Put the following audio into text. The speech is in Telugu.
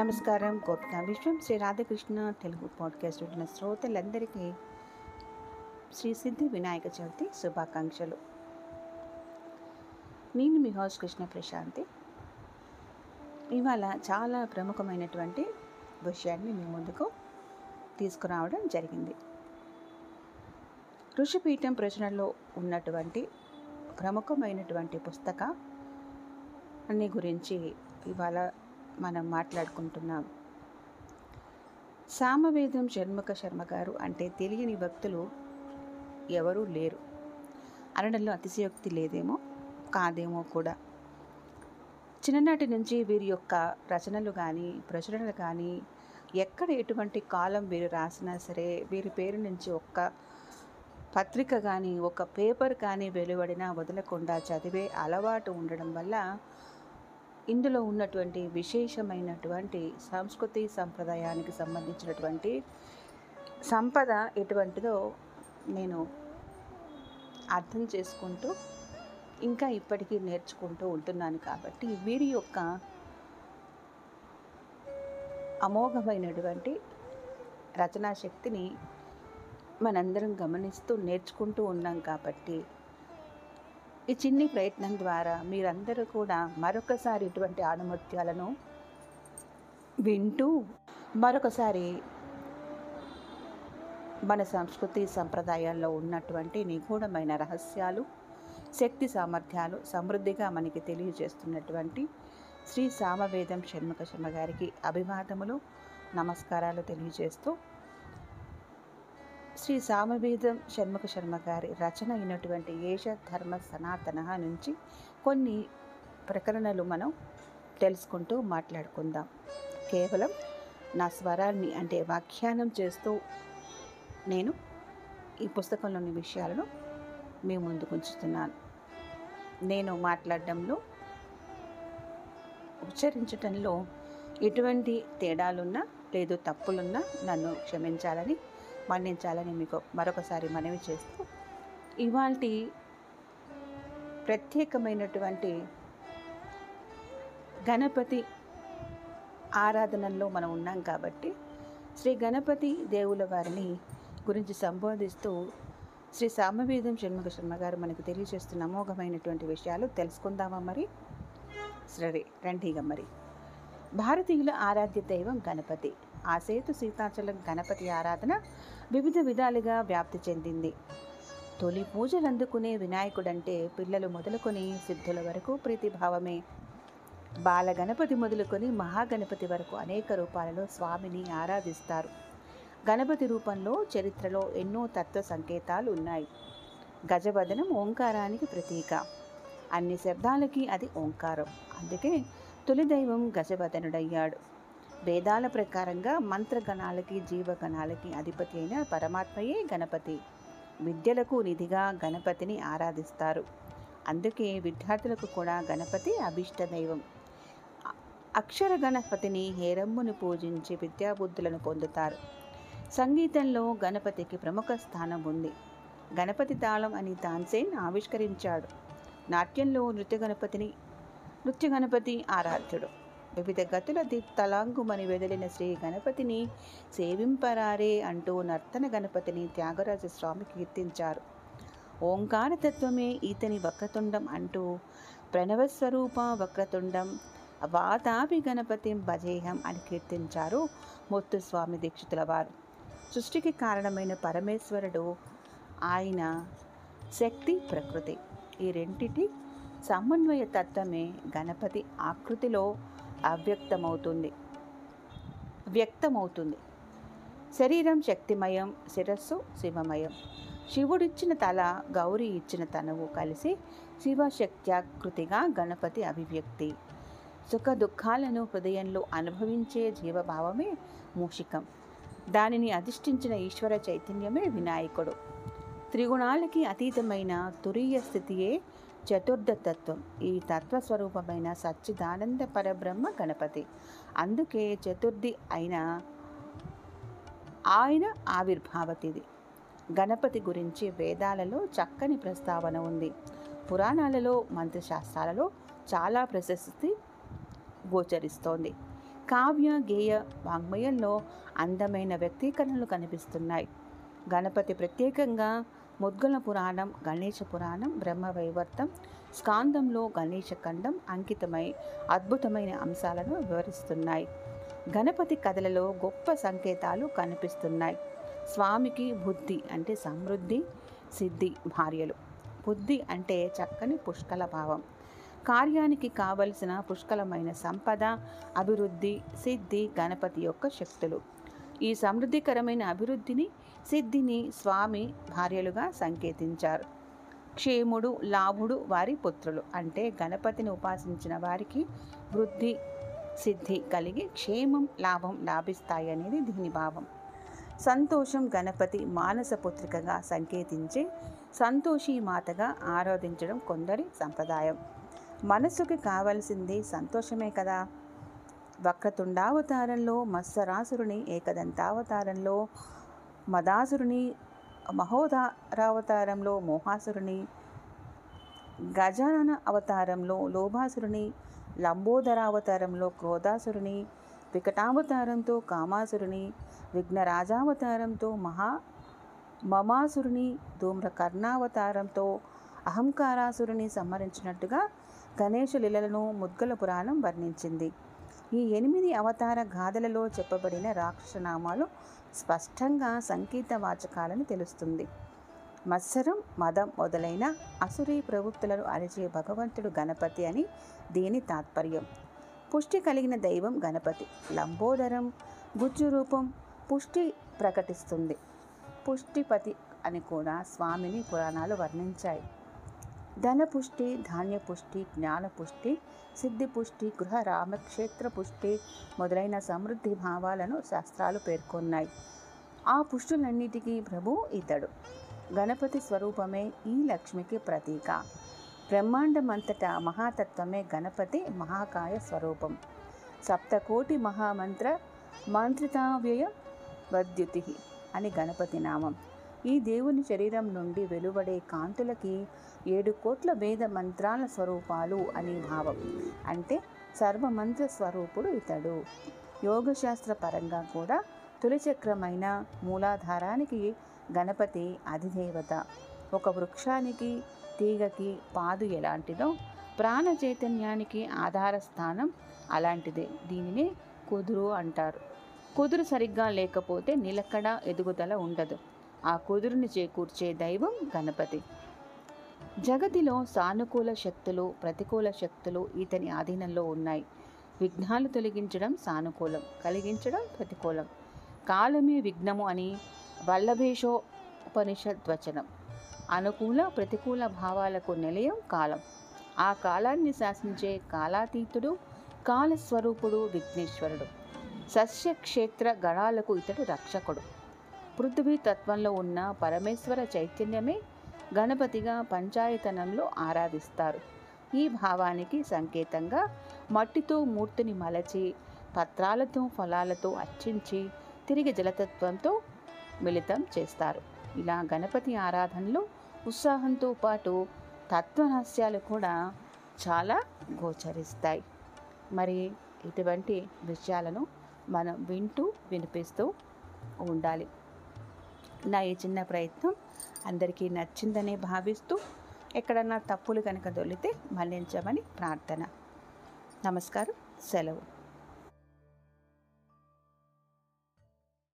నమస్కారం. గోప్తా విశ్వం శ్రీ రాధకృష్ణ తెలుగు పాడ్కాస్ట్ ఉన్న శ్రోతలందరికీ శ్రీ సిద్ధి వినాయక చవితి శుభాకాంక్షలు. నేను మిహాస్ కృష్ణ ప్రశాంతి. ఇవాళ చాలా ప్రముఖమైనటువంటి విషయాన్ని మీ ముందుకు తీసుకురావడం జరిగింది. కృషి పీఠం ప్రచురణలో ఉన్నటువంటి ప్రముఖమైనటువంటి పుస్తకాన్ని గురించి ఇవాళ మనం మాట్లాడుకుంటున్నాం. సామవేదం షణ్ముఖ శర్మ గారు అంటే తెలియని భక్తులు ఎవరూ లేరు అనడంలో అతిశయోక్తి లేదేమో, కాదేమో కూడా. చిన్ననాటి నుంచి వీరి యొక్క రచనలు కానీ ప్రచురణలు కానీ ఎక్కడ ఎటువంటి కాలం వీరు రాసినా సరే వీరి పేరు నుంచి ఒక్క పత్రిక కానీ ఒక పేపర్ కానీ వెలువడినా వదలకుండా చదివే అలవాటు ఉండడం వల్ల ఇందులో ఉన్నటువంటి విశేషమైనటువంటి సంస్కృతి సంప్రదాయానికి సంబంధించినటువంటి సంపద ఎటువంటిదో నేను అర్థం చేసుకుంటూ ఇంకా ఇప్పటికీ నేర్చుకుంటూ ఉంటున్నాను. కాబట్టి వీరి యొక్క అమోఘమైనటువంటి రచనా శక్తిని మనందరం గమనిస్తూ నేర్చుకుంటూ ఉన్నాం. కాబట్టి ఈ చిన్ని ప్రయత్నం ద్వారా మీరందరూ కూడా మరొకసారి ఇటువంటి ఆణిముత్యాలను వింటూ మరొకసారి మన సంస్కృతి సంప్రదాయాల్లో ఉన్నటువంటి నిగూఢమైన రహస్యాలు, శక్తి సామర్థ్యాలు సమృద్ధిగా మనకి తెలియజేస్తున్నటువంటి శ్రీ సామవేదం షణ్ముఖ శర్మ గారికి అభివాదములు, నమస్కారాలు తెలియజేస్తూ శ్రీ సామవేదం షణ్ముఖ శర్మ గారి రచన అయినటువంటి ఏష ధర్మ సనాతన నుంచి కొన్ని ప్రకరణలు మనం తెలుసుకుంటూ మాట్లాడుకుందాం. కేవలం నా స్వరాన్ని అంటే వ్యాఖ్యానం చేస్తూ నేను ఈ పుస్తకంలోని విషయాలను మీ ముందుకు ఉంచుతున్నాను. నేను మాట్లాడడంలో, ఉచ్చరించడంలో ఎటువంటి తేడాలున్నా లేదు తప్పులున్నా నన్ను మన్నించాలని మీకు మరొకసారి మనవి చేస్తూ ఇవాల్టి ప్రత్యేకమైనటువంటి గణపతి ఆరాధనలో మనం ఉన్నాం. కాబట్టి శ్రీ గణపతి దేవుల వారిని గురించి సంబోధిస్తూ శ్రీ సామవేదం షణ్ముఖ శర్మ గారు మనకు తెలియజేస్తున్న అమోఘమైనటువంటి విషయాలు తెలుసుకుందామా? మరి సరే రండి. ఇక మరి భారతీయుల ఆరాధ్య దైవం గణపతి. ఆ సేతు సీతాచలం గణపతి ఆరాధన వివిధ విధాలుగా వ్యాప్తి చెందింది. తొలి పూజలు అందుకునే వినాయకుడంటే పిల్లలు మొదలుకొని సిద్ధుల వరకు ప్రీతిభావమే. బాల గణపతి మొదలుకొని మహాగణపతి వరకు అనేక రూపాలలో స్వామిని ఆరాధిస్తారు. గణపతి రూపంలో చరిత్రలో ఎన్నో తత్వ సంకేతాలు ఉన్నాయి. గజవదనం ఓంకారానికి ప్రతీక. అన్ని శబ్దాలకి అది ఓంకారం. అందుకే తొలి దైవం గజవదనుడయ్యాడు. వేదాల ప్రకారంగా మంత్రగణాలకి జీవగణాలకి అధిపతి అయిన పరమాత్మయే గణపతి. విద్యలకు నిధిగా గణపతిని ఆరాధిస్తారు. అందుకే విద్యార్థులకు కూడా గణపతి అభిష్ట దైవం. అక్షర గణపతిని హేరమ్మును పూజించి విద్యాబుద్ధులను పొందుతారు. సంగీతంలో గణపతికి ప్రముఖ స్థానం ఉంది. గణపతి తాళం అని తాన్సేన్ ఆవిష్కరించాడు. నాట్యంలో నృత్య గణపతి ఆరాధ్యుడు. వివిధ గతుల తలాంగుమని వెదిలిన శ్రీ గణపతిని సేవింపరారే అంటూ నర్తన గణపతిని త్యాగరాజ స్వామి కీర్తించారు. ఓంకారతత్వమే ఈతని వక్రతుండం అంటూ ప్రణవస్వరూప వక్రతుండం వాతాపి గణపతిం భజేహం అని కీర్తించారు ముత్తుస్వామి దీక్షితుల వారు. సృష్టికి కారణమైన పరమేశ్వరుడు, ఆయన శక్తి, ప్రకృతి, ఈ రెంటిటి సమన్వయ తత్వమే గణపతి ఆకృతిలో వ్యక్తమవుతుంది. శరీరం శక్తిమయం, శిరస్సు శివమయం. శివుడిచ్చిన తల, గౌరీ ఇచ్చిన తనువు కలిసి శివశక్త్యాకృతిగా గణపతి అభివ్యక్తి. సుఖ దుఃఖాలను హృదయంలో అనుభవించే జీవభావమే మూషికం. దానిని అధిష్ఠించిన ఈశ్వర చైతన్యమే వినాయకుడు. త్రిగుణాలకి అతీతమైన తురీయ స్థితియే చతుర్థ తత్వం. ఈ తత్వస్వరూపమైన సచ్చిదానంద పరబ్రహ్మ గణపతి. అందుకే చతుర్థి అయిన ఆయన ఆవిర్భావతిది. గణపతి గురించి వేదాలలో చక్కని ప్రస్తావన ఉంది. పురాణాలలో, మంత్రశాస్త్రాలలో చాలా ప్రశస్తి గోచరిస్తోంది. కావ్య గేయ వాంగ్మయంలో అందమైన వ్యక్తీకరణలు కనిపిస్తున్నాయి. గణపతి ప్రత్యేకంగా ముద్గుల పురాణం, గణేషపురాణం, బ్రహ్మవైవర్తం, స్కాందంలో గణేషఖండం అంకితమై అద్భుతమైన అంశాలను వివరిస్తున్నాయి. గణపతి కథలలో గొప్ప సంకేతాలు కనిపిస్తున్నాయి. స్వామికి బుద్ధి అంటే సమృద్ధి, సిద్ధి భార్యలు, బుద్ధి అంటే చక్కని పుష్కల భావం, కార్యానికి కావలసిన పుష్కలమైన సంపద, అభివృద్ధి, సిద్ధి గణపతి యొక్క శక్తులు. ఈ సమృద్ధికరమైన అభివృద్ధిని, సిద్ధిని స్వామి భార్యలుగా సంకేతించారు. క్షేముడు, లాభుడు వారి పుత్రులు. అంటే గణపతిని ఉపాసించిన వారికి వృద్ధి, సిద్ధి కలిగి క్షేమం, లాభం లాభిస్తాయి అనేది దీని భావం. సంతోషం గణపతి మానస పుత్రికగా సంకేతించే సంతోషి మాతగా ఆరాధించడం కొందరి సంప్రదాయం. మనస్సుకి కావలసింది సంతోషమే కదా. వక్రతుండావతారంలో మత్సరాసురుని, ఏకదంతావతారంలో మదాసురుని, మహోదరావతారంలో మోహాసురుని, గజానన అవతారంలో లోభాసురుని, లంబోదరావతారంలో క్రోధాసురుని, వికటావతారంతో కామాసురుని, విఘ్న రాజావతారంతో మమాసురుని, ధూమ్ర కర్ణావతారంతో అహంకారాసురుని సంహరించినట్టుగా గణేష లీలలను ముద్గుల పురాణం వర్ణించింది. ఈ 8 అవతార గాథలలో చెప్పబడిన రాక్షసనామాలు స్పష్టంగా సంకేతవాచకాలను తెలుస్తుంది. మత్సరం, మదం మొదలైన అసురీ ప్రవృత్తులను అరిచే భగవంతుడు గణపతి అని దీని తాత్పర్యం. పుష్టి కలిగిన దైవం గణపతి. లంబోదరం గుజ్జు రూపం, పుష్టి ప్రకటిస్తుంది. పుష్టిపతి అని కూడా స్వామిని పురాణాలు వర్ణించాయి. ధనపుష్టి, ధాన్యపుష్టి, జ్ఞానపుష్టి, సిద్ధిపుష్టి, గృహ రామక్షేత్ర పుష్టి మొదలైన సమృద్ధి భావాలను శాస్త్రాలు పేర్కొన్నాయి. ఆ పుష్టులన్నిటికీ ప్రభువు ఇతడు. గణపతి స్వరూపమే ఈ లక్ష్మికి ప్రతీక. బ్రహ్మాండమంతటా మహాతత్వమే గణపతి మహాకాయ స్వరూపం. సప్తకోటి మహామంత్ర మంత్రితావ్యయ వద్యుతి అని గణపతి నామం. ఈ దేవుని శరీరం నుండి వెలువడే కాంతులకి 7 కోట్ల వేద మంత్రాల స్వరూపాలు అని భావం. అంటే సర్వమంత్ర స్వరూపుడు ఇతడు. యోగశాస్త్ర పరంగా కూడా తులచక్రమైన మూలాధారానికి గణపతి అధిదేవత. ఒక వృక్షానికి, తీగకి పాదు ఎలాంటిదో ప్రాణ చైతన్యానికి ఆధార స్థానం అలాంటిదే. దీనినే కుదురు అంటారు. కుదురు సరిగ్గా లేకపోతే నిలకడ, ఎదుగుదల ఉండదు. ఆ కుదురుని చేకూర్చే దైవం గణపతి. జగతిలో సానుకూల శక్తులు, ప్రతికూల శక్తులు ఇతని ఆధీనంలో ఉన్నాయి. విఘ్నాలు తొలగించడం సానుకూలం, కలిగించడం ప్రతికూలం. కాలమే విఘ్నము అని వల్లభేషో ఉపనిషద్ వచనం. అనుకూల ప్రతికూల భావాలకు నిలయం కాలం. ఆ కాలాన్ని శాసించే కాలాతీతుడు, కాలస్వరూపుడు విఘ్నేశ్వరుడు. సస్యక్షేత్ర గణాలకు ఇతడు రక్షకుడు. పృథ్వీ తత్వంలో ఉన్న పరమేశ్వర చైతన్యమే గణపతిగా పంచాయతనంలో ఆరాధిస్తారు. ఈ భావానికి సంకేతంగా మట్టితో మూర్తిని మలచి, పత్రాలతో ఫలాలతో అర్చించి, తిరిగి జలతత్వంతో మిళితం చేస్తారు. ఇలా గణపతి ఆరాధనలో ఉత్సాహంతో పాటు తత్వరహస్యాలు కూడా చాలా గోచరిస్తాయి. మరి ఇటువంటి విషయాలను మనం వింటూ వినిపిస్తూ ఉండాలి. నా ఈ చిన్న ప్రయత్నం అందరికీ నచ్చిందనే భావిస్తూ, ఎక్కడన్నా తప్పులు కనుక దొరికితే మన్నించమని ప్రార్థన. నమస్కారం. సెలవు.